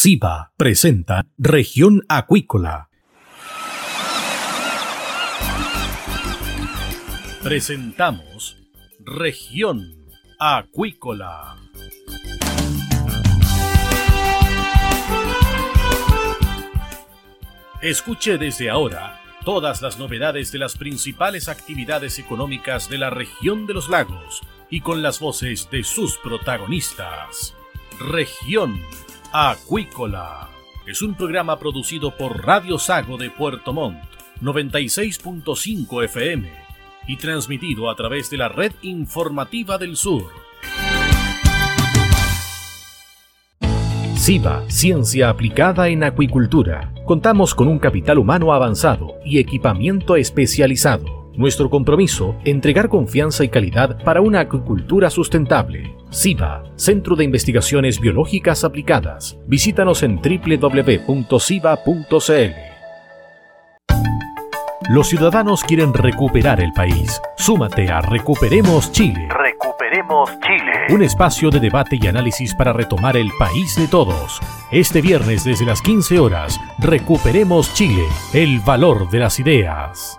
CIBA presenta Región Acuícola. Presentamos Región Acuícola. Escuche desde ahora todas las novedades de las principales actividades económicas de la región de los lagos y con las voces de sus protagonistas. Región Acuícola es un programa producido por Radio Sago de Puerto Montt, 96.5 FM, y transmitido a través de la Red Informativa del Sur. CIBA, Ciencia Aplicada en Acuicultura. Contamos con un capital humano avanzado y equipamiento especializado. Nuestro compromiso, entregar confianza y calidad para una acuicultura sustentable. CIBA, Centro de Investigaciones Biológicas Aplicadas. Visítanos en www.ciba.cl. Los ciudadanos quieren recuperar el país. Súmate a Recuperemos Chile. Recuperemos Chile. Un espacio de debate y análisis para retomar el país de todos. Este viernes desde las 15 horas, Recuperemos Chile, el valor de las ideas.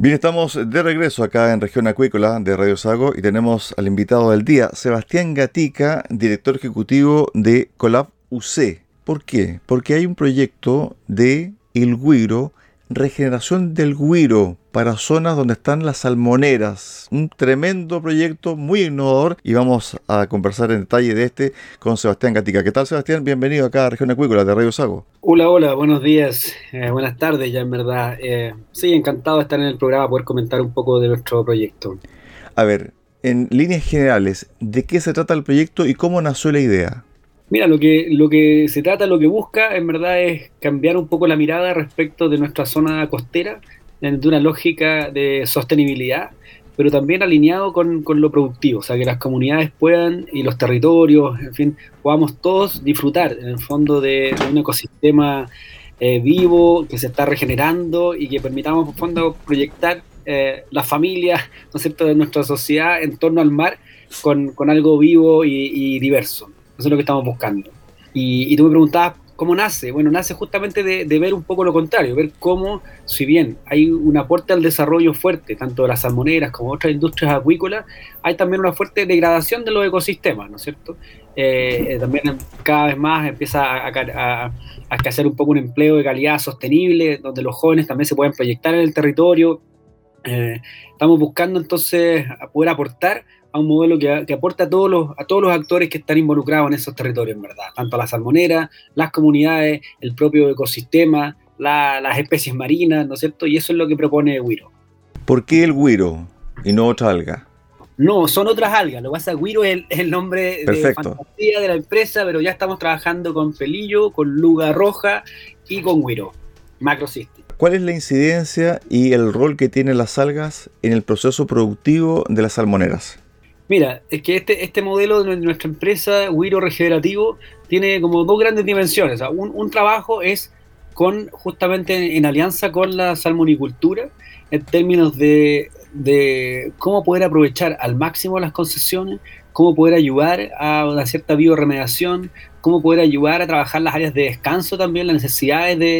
Bien, estamos de regreso acá en Región Acuícola de Radio Sago y tenemos al invitado del día, Sebastián Gatica, director ejecutivo de Colab UC. ¿Por qué? Porque hay un proyecto de el Huiro, regeneración del Huiro para zonas donde están las salmoneras. Un tremendo proyecto, muy innovador, y vamos a conversar en detalle de este con Sebastián Gatica. ¿Qué tal, Sebastián? Bienvenido acá a Región Acuícola de Radio Sago. Hola, buenos días, buenas tardes ya en verdad. Sí, encantado de estar en el programa, poder comentar un poco de nuestro proyecto. A ver, en líneas generales, ¿de qué se trata el proyecto y cómo nació la idea? Mira, lo que se trata, lo que busca en verdad es cambiar un poco la mirada respecto de nuestra zona costera, de una lógica de sostenibilidad, pero también alineado con lo productivo, o sea, que las comunidades puedan, y los territorios, en fin, podamos todos disfrutar, en el fondo, de un ecosistema vivo, que se está regenerando, y que permitamos, en el fondo, proyectar las familias, ¿no es cierto?, de nuestra sociedad en torno al mar, con algo vivo y diverso. Eso es lo que estamos buscando. Y tú me preguntabas, ¿cómo nace? Bueno, nace justamente de ver un poco lo contrario, ver cómo, si bien hay un aporte al desarrollo fuerte, tanto de las salmoneras como de otras industrias acuícolas, hay también una fuerte degradación de los ecosistemas, ¿no es cierto? También cada vez más empieza a hacer un poco un empleo de calidad sostenible, donde los jóvenes también se pueden proyectar en el territorio. Estamos buscando entonces poder aportar a un modelo que aporta a todos los actores que están involucrados en esos territorios, en verdad, tanto a las salmoneras, las comunidades, el propio ecosistema, las especies marinas, ¿no es cierto? Y eso es lo que propone Huiro. ¿Por qué el Huiro y no otra alga? No, son otras algas. Lo que pasa es que Huiro es el nombre Perfecto. De fantasía de la empresa, pero ya estamos trabajando con pelillo, con luga roja y con Huiro macrocystis. ¿Cuál es la incidencia y el rol que tienen las algas en el proceso productivo de las salmoneras? Mira, es que este modelo de nuestra empresa, Huiro Regenerativo, tiene como dos grandes dimensiones. O sea, un trabajo es justamente en alianza con la salmonicultura, en términos de cómo poder aprovechar al máximo las concesiones, cómo poder ayudar a una cierta bioremediación, cómo poder ayudar a trabajar las áreas de descanso también, las necesidades de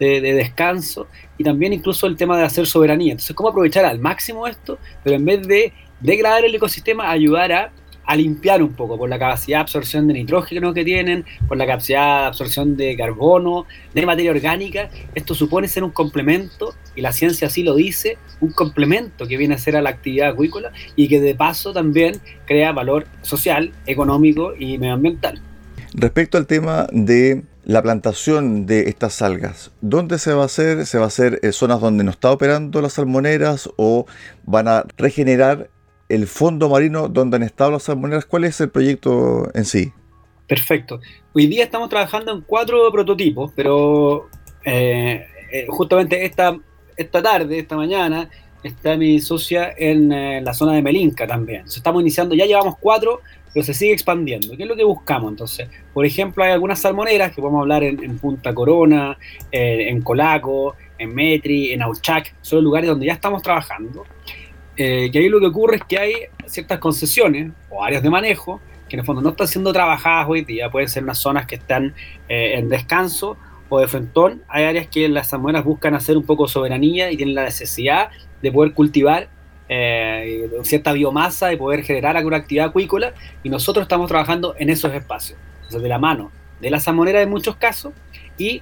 descanso, y también incluso el tema de hacer soberanía. Entonces, cómo aprovechar al máximo esto, pero en vez de degradar el ecosistema, ayudar a limpiar un poco por la capacidad de absorción de nitrógeno que tienen, por la capacidad de absorción de carbono, de materia orgánica. Esto supone ser un complemento, y la ciencia así lo dice, un complemento que viene a ser a la actividad acuícola y que de paso también crea valor social, económico y medioambiental. Respecto al tema de la plantación de estas algas, ¿dónde se va a hacer? ¿Se va a hacer en zonas donde no está operando las salmoneras, o van a regenerar el fondo marino donde han estado las salmoneras? ¿Cuál es el proyecto en sí? Perfecto. Hoy día estamos trabajando en 4 prototipos, pero justamente esta tarde, esta mañana, está mi socia en la zona de Melinca también. Entonces, estamos iniciando, ya llevamos 4, pero se sigue expandiendo. ¿Qué es lo que buscamos entonces? Por ejemplo, hay algunas salmoneras que podemos hablar en Punta Corona, en Colaco, en Metri, en Auchac. Son lugares donde ya estamos trabajando. Que ahí lo que ocurre es que hay ciertas concesiones o áreas de manejo que en el fondo no están siendo trabajadas hoy día, pueden ser unas zonas que están en descanso o de frentón. Hay áreas que las salmoneras buscan hacer un poco soberanía y tienen la necesidad de poder cultivar cierta biomasa, de poder generar alguna actividad acuícola, y nosotros estamos trabajando en esos espacios, de la mano de la salmonera en muchos casos, y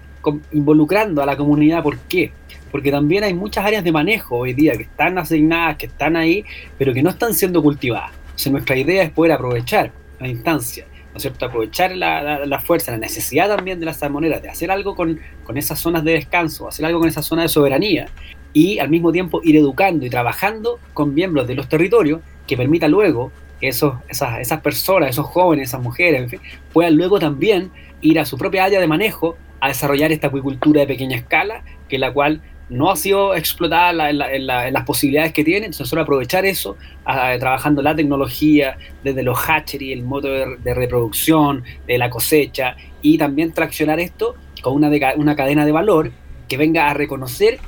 involucrando a la comunidad. ¿Por qué? Porque también hay muchas áreas de manejo hoy día que están asignadas, que están ahí, pero que no están siendo cultivadas. Entonces nuestra idea es poder aprovechar la instancia, ¿no es cierto? Aprovechar la fuerza, la necesidad también de las salmoneras de hacer algo con esas zonas de descanso, hacer algo con esa zona de soberanía, y al mismo tiempo ir educando y trabajando con miembros de los territorios que permita luego que esas personas, esos jóvenes, esas mujeres, en fin, puedan luego también ir a su propia área de manejo a desarrollar esta acuicultura de pequeña escala, que la cual no ha sido explotada en las posibilidades que tienen. Entonces, solo aprovechar eso, trabajando la tecnología, desde los hatchery, el modo de reproducción, de la cosecha, y también traccionar esto con una cadena de valor que venga a reconocer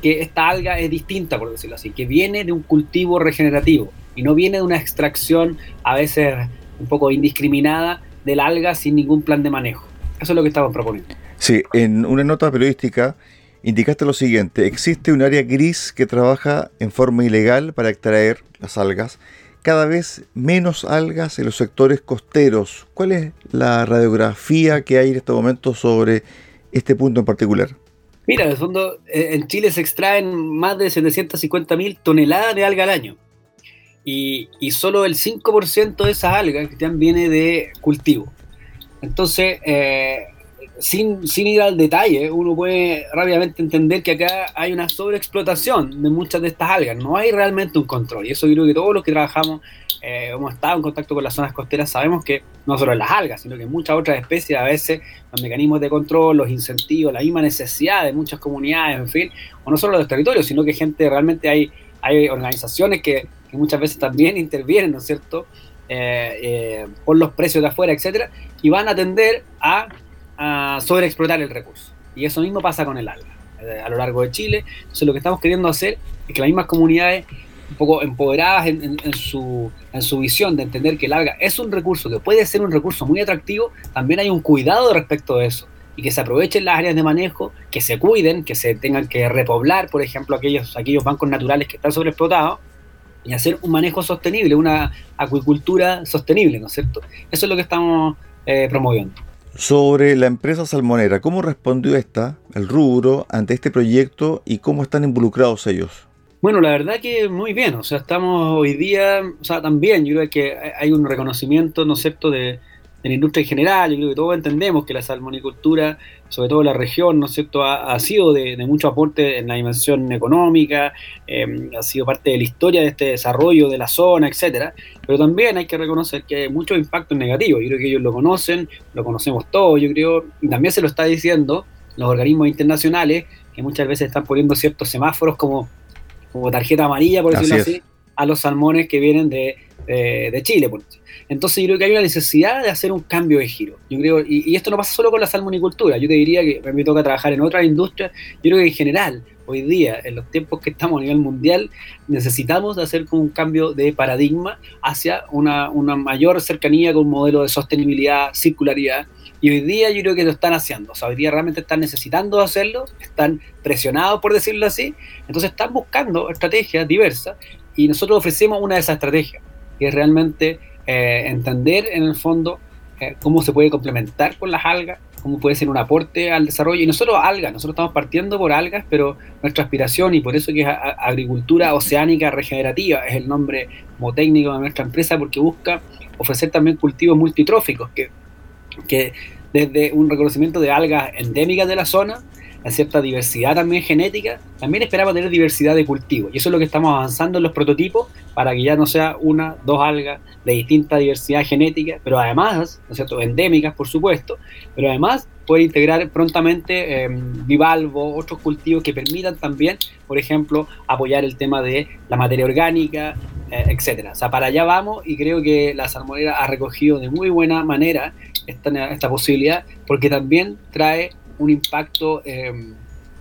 que esta alga es distinta, por decirlo así, que viene de un cultivo regenerativo y no viene de una extracción a veces un poco indiscriminada de la alga sin ningún plan de manejo. Eso es lo que estamos proponiendo. Sí, en una nota periodística indicaste lo siguiente: existe un área gris que trabaja en forma ilegal para extraer las algas, cada vez menos algas en los sectores costeros. ¿Cuál es la radiografía que hay en este momento sobre este punto en particular? Mira, en el fondo, en Chile se extraen más de 750.000 toneladas de alga al año, y solo el 5% de esas algas que viene de cultivo. Entonces, sin ir al detalle, uno puede rápidamente entender que acá hay una sobreexplotación de muchas de estas algas. No hay realmente un control, y eso yo creo que todos los que trabajamos, hemos estado en contacto con las zonas costeras, sabemos que no solo las algas, sino que muchas otras especies, a veces los mecanismos de control, los incentivos, la misma necesidad de muchas comunidades, en fin, o no solo los territorios, sino que realmente hay organizaciones que muchas veces también intervienen, ¿no es cierto?, por los precios de afuera, etcétera, y van a tender a sobreexplotar el recurso. Y eso mismo pasa con el alga a lo largo de Chile. Entonces, lo que estamos queriendo hacer es que las mismas comunidades, un poco empoderadas en su visión de entender que el alga es un recurso que puede ser un recurso muy atractivo, también hay un cuidado respecto de eso, y que se aprovechen las áreas de manejo, que se cuiden, que se tengan que repoblar, por ejemplo, aquellos bancos naturales que están sobreexplotados, y hacer un manejo sostenible, una acuicultura sostenible, ¿no es cierto? Eso es lo que estamos promoviendo. Sobre la empresa salmonera, ¿cómo respondió el rubro, ante este proyecto, y cómo están involucrados ellos? Bueno, la verdad que muy bien. O sea, estamos hoy día, también yo creo que hay un reconocimiento, ¿no es cierto?, de la industria en general. Yo creo que todos entendemos que la salmonicultura, sobre todo en la región, ¿no es cierto?, ha sido de mucho aporte en la dimensión económica, ha sido parte de la historia de este desarrollo de la zona, etcétera. Pero también hay que reconocer que hay muchos impactos negativos. Yo creo que ellos lo conocemos todos, yo creo, y también se lo está diciendo los organismos internacionales, que muchas veces están poniendo ciertos semáforos como tarjeta amarilla, por decirlo así, a los salmones que vienen de Chile. Entonces yo creo que hay una necesidad de hacer un cambio de giro. Yo creo, y esto no pasa solo con la salmonicultura. Yo te diría que me toca trabajar en otras industrias. Yo creo que en general, hoy día, en los tiempos que estamos a nivel mundial, necesitamos hacer un cambio de paradigma hacia una mayor cercanía con un modelo de sostenibilidad, circularidad. Y hoy día yo creo que lo están haciendo. O sea, hoy día realmente están necesitando hacerlo, están presionados, por decirlo así. Entonces están buscando estrategias diversas, y nosotros ofrecemos una de esas estrategias, que es realmente entender en el fondo cómo se puede complementar con las algas, cómo puede ser un aporte al desarrollo. Y nosotros estamos partiendo por algas, pero nuestra aspiración, y por eso que es Agricultura Oceánica Regenerativa, es el nombre como técnico de nuestra empresa, porque busca ofrecer también cultivos multitróficos, que desde un reconocimiento de algas endémicas de la zona, a cierta diversidad también genética, también esperamos tener diversidad de cultivos, y eso es lo que estamos avanzando en los prototipos, para que ya no sea 1, 2 algas de distinta diversidad genética, pero además, ¿no es cierto?, endémicas, por supuesto, pero además poder integrar prontamente bivalvos, otros cultivos que permitan también, por ejemplo, apoyar el tema de la materia orgánica, etcétera. O sea, para allá vamos, y creo que la salmonera ha recogido de muy buena manera esta posibilidad, porque también trae un impacto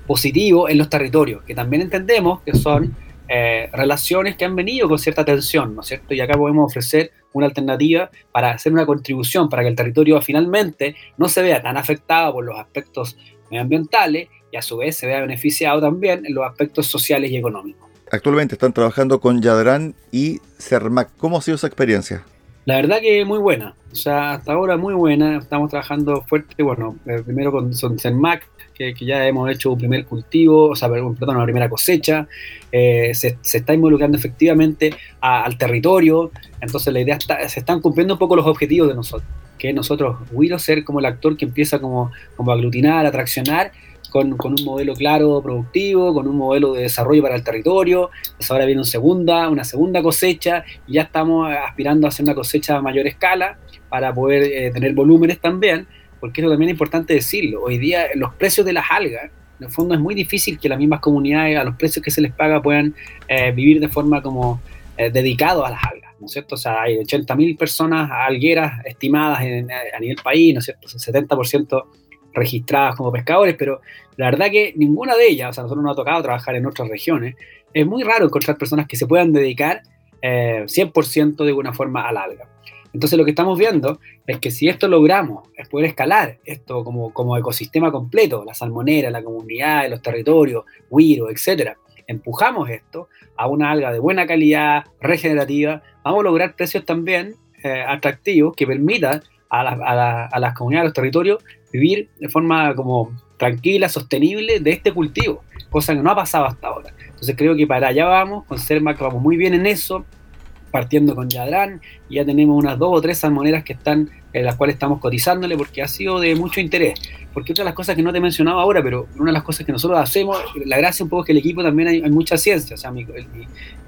positivo en los territorios, que también entendemos que son relaciones que han venido con cierta tensión, ¿no es cierto? Y acá podemos ofrecer una alternativa para hacer una contribución para que el territorio finalmente no se vea tan afectado por los aspectos medioambientales y a su vez se vea beneficiado también en los aspectos sociales y económicos. Actualmente están trabajando con Yadrán y Cermaq. ¿Cómo ha sido esa experiencia? La verdad que muy buena, o sea, hasta ahora muy buena, estamos trabajando fuerte, bueno, primero con Cermaq, que ya hemos hecho un primer cultivo, o sea, perdón, una primera cosecha, se está involucrando efectivamente al territorio, entonces la idea se están cumpliendo un poco los objetivos de nosotros, que nosotros, Huiro, ser como el actor que empieza como a aglutinar, a traccionar, con un modelo claro productivo, con un modelo de desarrollo para el territorio. Entonces ahora viene una segunda cosecha y ya estamos aspirando a hacer una cosecha a mayor escala para poder tener volúmenes también, porque eso también es importante decirlo. Hoy día los precios de las algas, en el fondo es muy difícil que las mismas comunidades a los precios que se les paga puedan vivir de forma como dedicado a las algas, ¿no es cierto? O sea, hay 80.000 personas algueras estimadas a nivel país, ¿no es cierto? El 70% registradas como pescadores, pero la verdad que ninguna de ellas, o sea, nosotros nos ha tocado trabajar en otras regiones, es muy raro encontrar personas que se puedan dedicar 100% de alguna forma al alga. Entonces lo que estamos viendo es que si esto logramos es poder escalar esto como ecosistema completo, la salmonera, la comunidad, los territorios, Huiro, etcétera, empujamos esto a una alga de buena calidad, regenerativa, vamos a lograr precios también atractivos que permitan a las comunidades, a los territorios, vivir de forma como tranquila, sostenible de este cultivo, cosa que no ha pasado hasta ahora. Entonces creo que para allá vamos, con Cermaq vamos muy bien en eso, partiendo con Yadrán, y ya tenemos unas 2 o 3 salmoneras que están, en las cuales estamos cotizándole, porque ha sido de mucho interés. Porque otra de las cosas que no te he mencionado ahora, pero una de las cosas que nosotros hacemos, la gracia un poco es que el equipo también hay mucha ciencia, o sea, mi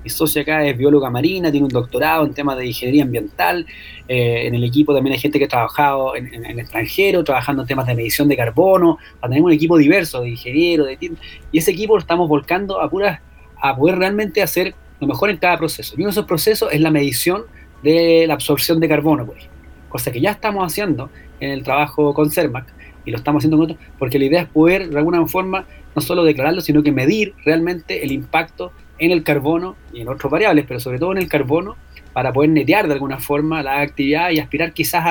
socia acá es bióloga marina, tiene un doctorado en temas de ingeniería ambiental, en el equipo también hay gente que ha trabajado en el extranjero, trabajando en temas de medición de carbono, tenemos un equipo diverso de ingenieros, y ese equipo lo estamos volcando a poder realmente hacer lo mejor en cada proceso. Y uno de esos procesos es la medición de la absorción de carbono, por ejemplo, cosa que ya estamos haciendo en el trabajo con Cermaq, y lo estamos haciendo con otros, porque la idea es poder, de alguna forma, no solo declararlo, sino que medir realmente el impacto en el carbono y en otras variables, pero sobre todo en el carbono, para poder netear de alguna forma la actividad y aspirar quizás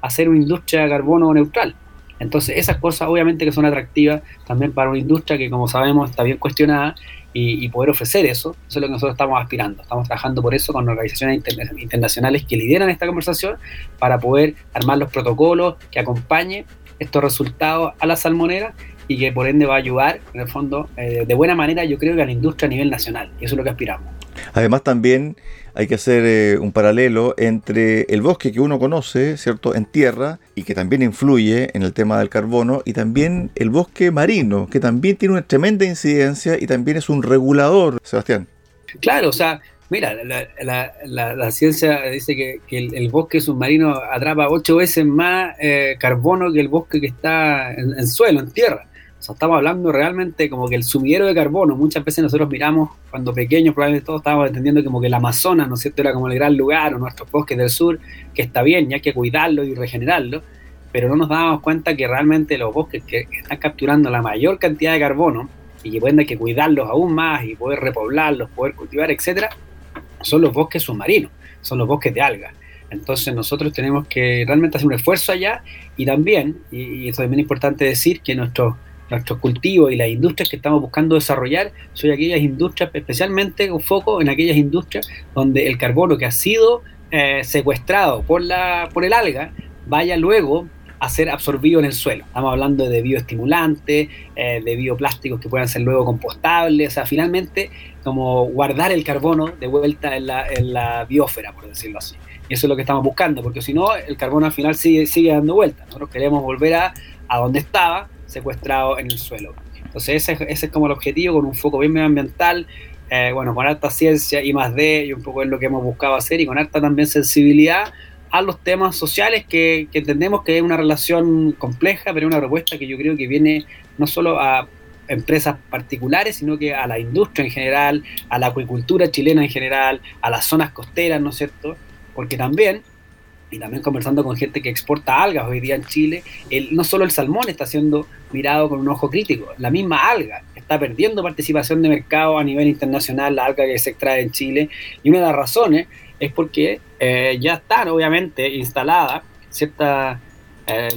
a hacer una industria carbono neutral. Entonces esas cosas obviamente que son atractivas también para una industria que, como sabemos, está bien cuestionada, y poder ofrecer eso es lo que nosotros estamos aspirando. Estamos trabajando por eso con organizaciones internacionales que lideran esta conversación para poder armar los protocolos que acompañen estos resultados a la salmonera y que por ende va a ayudar, en el fondo, de buena manera, yo creo que a la industria a nivel nacional. Y eso es lo que aspiramos. Además también hay que hacer un paralelo entre el bosque que uno conoce, ¿cierto?, en tierra, y que también influye en el tema del carbono, y también el bosque marino, que también tiene una tremenda incidencia y también es un regulador, Sebastián. Claro, o sea, mira, la ciencia dice que el bosque submarino atrapa 8 veces más carbono que el bosque que está en suelo, en tierra. O sea, estamos hablando realmente como que el sumidero de carbono. Muchas veces nosotros miramos, cuando pequeños probablemente todos estábamos entendiendo como que el Amazonas, ¿no es cierto?, era como el gran lugar, o nuestros bosques del sur, que está bien, ya hay que cuidarlo y regenerarlo, pero no nos dábamos cuenta que realmente los bosques que están capturando la mayor cantidad de carbono y que pueden, hay que cuidarlos aún más y poder repoblarlos, poder cultivar, etcétera, son los bosques submarinos, son los bosques de algas. Entonces nosotros tenemos que realmente hacer un esfuerzo allá, y también, y eso también es importante decir, que nuestros cultivos y las industrias que estamos buscando desarrollar son aquellas industrias, especialmente con foco en aquellas industrias donde el carbono que ha sido secuestrado por el alga vaya luego a ser absorbido en el suelo. Estamos hablando de bioestimulantes, de bioplásticos que puedan ser luego compostables, o sea, finalmente como guardar el carbono de vuelta en la biosfera, por decirlo así. Y eso es lo que estamos buscando, porque si no, el carbono al final sigue dando vuelta. Nosotros queremos volver a donde estaba, secuestrado en el suelo. Entonces ese es como el objetivo, con un foco bien medioambiental, con harta ciencia y +D, y un poco es lo que hemos buscado hacer, y con harta también sensibilidad a los temas sociales que entendemos que es una relación compleja, pero es una propuesta que yo creo que viene no solo a empresas particulares, sino que a la industria en general, a la acuicultura chilena en general, a las zonas costeras, ¿no es cierto? Porque también, y también conversando con gente que exporta algas hoy día en Chile, no solo el salmón está siendo mirado con un ojo crítico, la misma alga está perdiendo participación de mercado a nivel internacional, la alga que se extrae en Chile, y una de las razones es porque ya están obviamente instaladas ciertas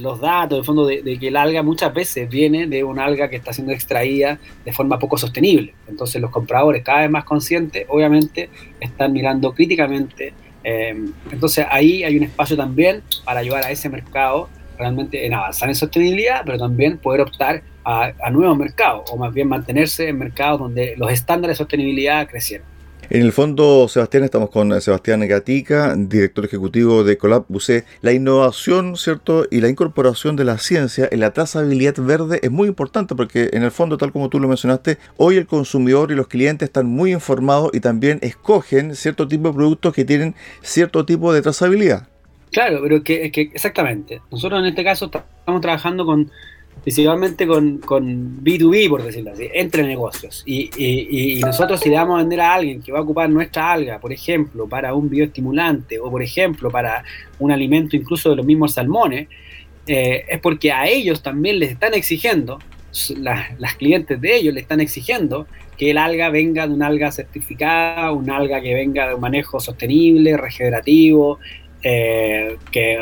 los datos, el fondo, de que el alga muchas veces viene de una alga que está siendo extraída de forma poco sostenible. Entonces los compradores, cada vez más conscientes, obviamente están mirando críticamente. Entonces ahí hay un espacio también para ayudar a ese mercado realmente en avanzar en sostenibilidad, pero también poder optar a nuevos mercados, o más bien mantenerse en mercados donde los estándares de sostenibilidad crecieron. En el fondo, Sebastián, estamos con Sebastián Gatica, director ejecutivo de Colab UC. La innovación, ¿cierto?, y la incorporación de la ciencia en la trazabilidad verde es muy importante porque, en el fondo, tal como tú lo mencionaste, hoy el consumidor y los clientes están muy informados y también escogen cierto tipo de productos que tienen cierto tipo de trazabilidad. Claro, pero que exactamente. Nosotros en este caso estamos trabajando principalmente con B2B, por decirlo así, entre negocios. Y nosotros, si le vamos a vender a alguien que va a ocupar nuestra alga, por ejemplo, para un bioestimulante o, por ejemplo, para un alimento incluso de los mismos salmones, es porque a ellos también les están exigiendo, las clientes de ellos les están exigiendo que el alga venga de una alga certificada, una alga que venga de un manejo sostenible, regenerativo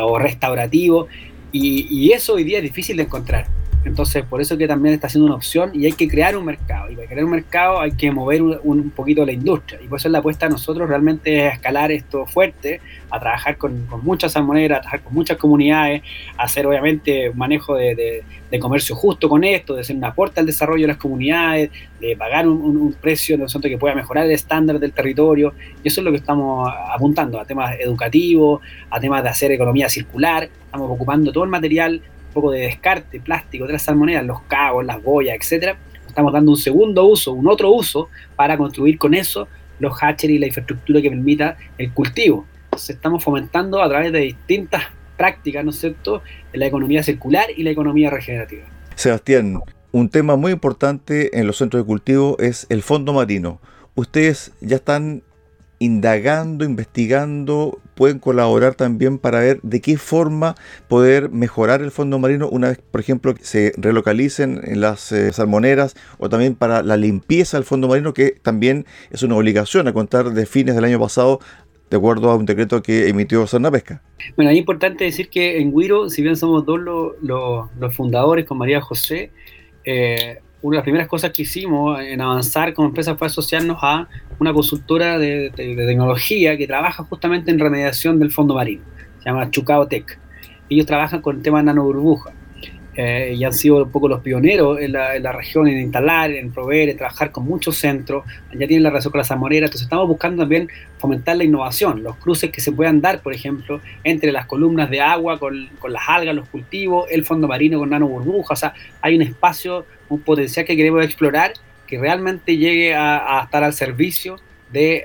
o restaurativo. Y eso hoy día es difícil de encontrar. Entonces, por eso que también está siendo una opción y hay que crear un mercado. Y para crear un mercado hay que mover un poquito la industria. Y por eso la apuesta a nosotros realmente es escalar esto fuerte, a trabajar con muchas salmoneras, a trabajar con muchas comunidades, a hacer obviamente un manejo de comercio justo con esto, de hacer un aporte al desarrollo de las comunidades, de pagar un precio en el centro que pueda mejorar el estándar del territorio. Y eso es lo que estamos apuntando, a temas educativos, a temas de hacer economía circular. Estamos ocupando todo el material, un poco de descarte, plástico, otras salmoneras, los cabos, las boyas, etcétera. Estamos dando un segundo uso, un otro uso, para construir con eso los hatcheries y la infraestructura que permita el cultivo. Entonces estamos fomentando a través de distintas prácticas, ¿no es cierto?, la economía circular y la economía regenerativa. Sebastián, un tema muy importante en los centros de cultivo es el fondo marino. Ustedes ya están indagando, investigando, pueden colaborar también para ver de qué forma poder mejorar el fondo marino una vez, por ejemplo, que se relocalicen las salmoneras, o también para la limpieza del fondo marino, que también es una obligación a contar de fines del año pasado, de acuerdo a un decreto que emitió Pesca. Bueno, es importante decir que en Huiro, si bien somos dos los fundadores con María José, una de las primeras cosas que hicimos en avanzar como empresa fue asociarnos a una consultora de tecnología que trabaja justamente en remediación del fondo marino. Se llama Chucao Tech. Ellos trabajan con el tema de nanoburbuja. Y han sido un poco los pioneros en la región en instalar, en proveer, en trabajar con muchos centros. Ya tienen la relación con la salmonera. Entonces estamos buscando también fomentar la innovación, los cruces que se puedan dar, por ejemplo, entre las columnas de agua con las algas, los cultivos, el fondo marino con nanoburbuja. O sea, hay un espacio, un potencial que queremos explorar que realmente llegue a estar al servicio de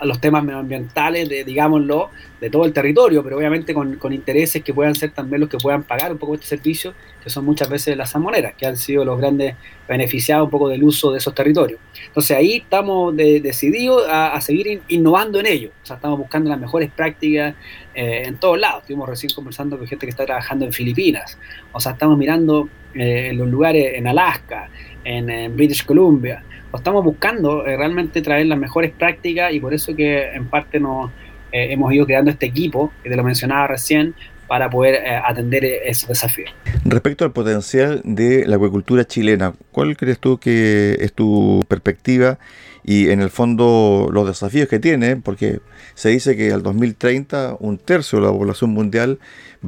a los temas medioambientales, de todo el territorio, pero obviamente con intereses que puedan ser también los que puedan pagar un poco este servicio, que son muchas veces las salmoneras, que han sido los grandes beneficiados un poco del uso de esos territorios. Entonces ahí estamos decididos a seguir innovando en ello. O sea, estamos buscando las mejores prácticas en todos lados. Estuvimos recién conversando con gente que está trabajando en Filipinas. O sea, estamos mirando en los lugares en Alaska, en British Columbia. Estamos buscando realmente traer las mejores prácticas, y por eso que en parte nos hemos ido creando este equipo, que te lo mencionaba recién, para poder atender ese desafío. Respecto al potencial de la acuicultura chilena, ¿cuál crees tú que es tu perspectiva y, en el fondo, los desafíos que tiene? Porque se dice que al 2030 un tercio de la población mundial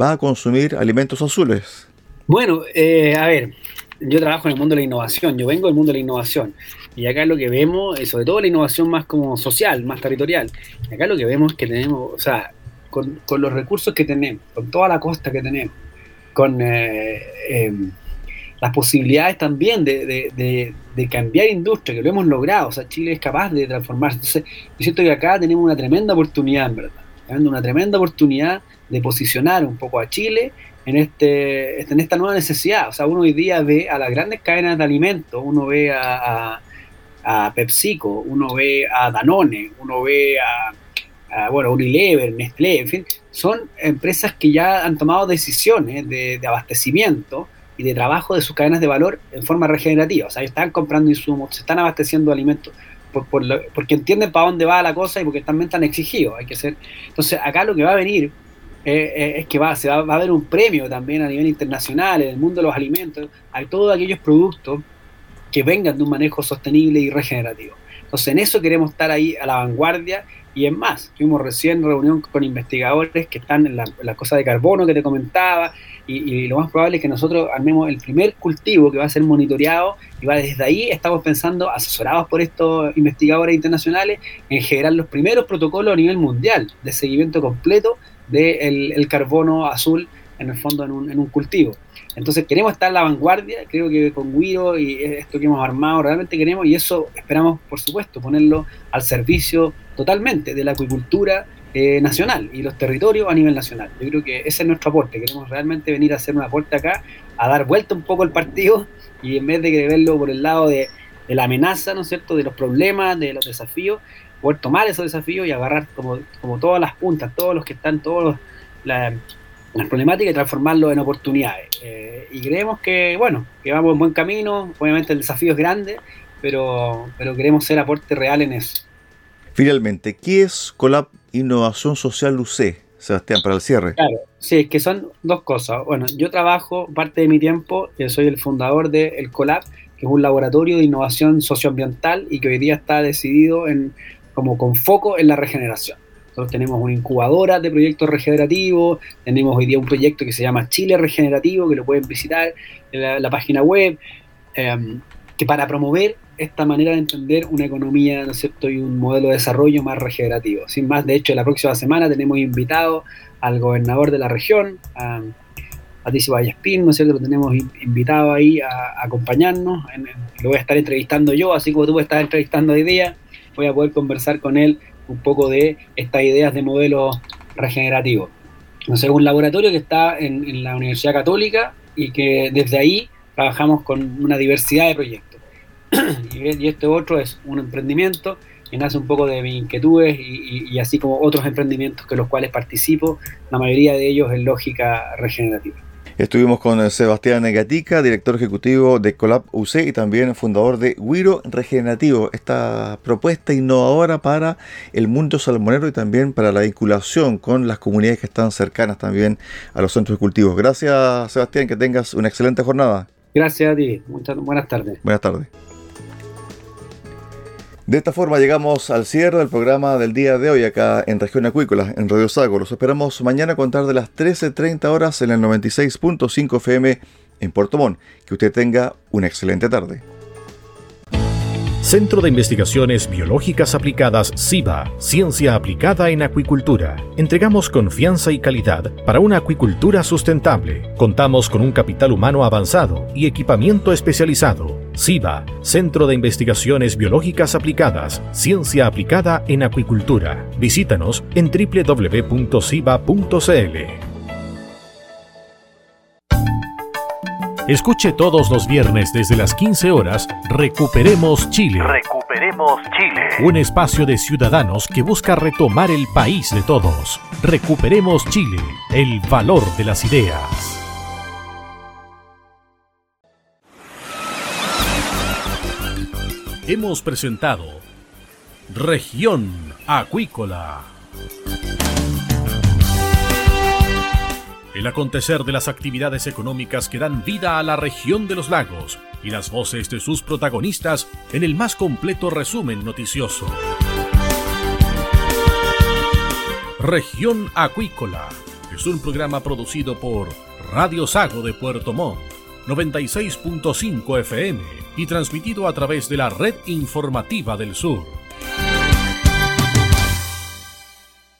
va a consumir alimentos azules. Bueno, a ver, yo trabajo en el mundo de la innovación, yo vengo del mundo de la innovación, y acá lo que vemos, sobre todo la innovación más como social, más territorial, y acá lo que vemos es que tenemos, o sea, con los recursos que tenemos, con toda la costa que tenemos, con las posibilidades también de cambiar industria, que lo hemos logrado. O sea, Chile es capaz de transformarse. Entonces, yo siento que acá tenemos una tremenda oportunidad, en verdad, una tremenda oportunidad de posicionar un poco a Chile en esta nueva necesidad. O sea, uno hoy día ve a las grandes cadenas de alimentos, uno ve a PepsiCo, uno ve a Danone, uno ve a Unilever, Nestlé, en fin, son empresas que ya han tomado decisiones de abastecimiento y de trabajo de sus cadenas de valor en forma regenerativa. O sea, están comprando insumos, se están abasteciendo de alimentos porque entienden para dónde va la cosa y porque también están exigidos, hay que ser. Entonces acá lo que va a venir es que va a haber un premio también a nivel internacional en el mundo de los alimentos a todos aquellos productos que vengan de un manejo sostenible y regenerativo. Entonces en eso queremos estar ahí a la vanguardia. Y es más, tuvimos recién reunión con investigadores que están en la cosa de carbono que te comentaba, y lo más probable es que nosotros armemos el primer cultivo que va a ser monitoreado, y va desde ahí, estamos pensando, asesorados por estos investigadores internacionales, en generar los primeros protocolos a nivel mundial de seguimiento completo del carbono azul, en el fondo, en un cultivo. Entonces queremos estar a la vanguardia, creo que con Guido y esto que hemos armado realmente queremos, y eso esperamos, por supuesto, ponerlo al servicio totalmente de la acuicultura nacional y los territorios a nivel nacional. Yo creo que ese es nuestro aporte, queremos realmente venir a hacer un aporte acá, a dar vuelta un poco el partido, y en vez de verlo por el lado de la amenaza, ¿no es cierto?, de los problemas, de los desafíos, poder tomar esos desafíos y agarrar como todas las puntas, todos los que están, las problemáticas y transformarlo en oportunidades. Y creemos que, bueno, que vamos en buen camino, obviamente el desafío es grande, pero queremos ser aporte real en eso. Finalmente, ¿qué es Colab Innovación Social UC, Sebastián, para el cierre? Claro, sí, es que son dos cosas. Bueno, yo trabajo parte de mi tiempo, yo soy el fundador del Colab, que es un laboratorio de innovación socioambiental y que hoy día está decidido como con foco en la regeneración. Nosotros tenemos una incubadora de proyectos regenerativos, tenemos hoy día un proyecto que se llama Chile Regenerativo, que lo pueden visitar en la página web, que para promover esta manera de entender una economía, ¿no es cierto?, y un modelo de desarrollo más regenerativo. Sin más, de hecho, la próxima semana tenemos invitado al gobernador de la región, a Patricio Vallespín, ¿no es cierto?, lo tenemos invitado ahí a acompañarnos, lo voy a estar entrevistando yo, así como tú estás entrevistando hoy día, voy a poder conversar con él un poco de estas ideas de modelos regenerativos. Entonces, es un laboratorio que está en la Universidad Católica y que desde ahí trabajamos con una diversidad de proyectos. Y este otro es un emprendimiento que nace un poco de mis inquietudes y así como otros emprendimientos con los cuales participo, la mayoría de ellos en lógica regenerativa. Estuvimos con Sebastián Gatica, director ejecutivo de Colab UC y también fundador de Huiro Regenerativo, esta propuesta innovadora para el mundo salmonero y también para la vinculación con las comunidades que están cercanas también a los centros de cultivos. Gracias, Sebastián, que tengas una excelente jornada. Gracias a ti, buenas tardes. Buenas tardes. De esta forma llegamos al cierre del programa del día de hoy acá en Región Acuícola, en Radio Sago. Los esperamos mañana a contar de las 13:30 horas en el 96.5 FM en Puerto Montt. Que usted tenga una excelente tarde. Centro de Investigaciones Biológicas Aplicadas CIBA, Ciencia Aplicada en Acuicultura. Entregamos confianza y calidad para una acuicultura sustentable. Contamos con un capital humano avanzado y equipamiento especializado. CIBA, Centro de Investigaciones Biológicas Aplicadas, Ciencia Aplicada en Acuicultura. Visítanos en www.ciba.cl. Escuche todos los viernes desde las 15 horas Recuperemos Chile. Recuperemos Chile. Un espacio de ciudadanos que busca retomar el país de todos. Recuperemos Chile, el valor de las ideas. Hemos presentado Región Acuícola. El acontecer de las actividades económicas que dan vida a la región de los lagos y las voces de sus protagonistas en el más completo resumen noticioso. Región Acuícola es un programa producido por Radio Sago de Puerto Montt, 96.5 FM y transmitido a través de la Red Informativa del Sur.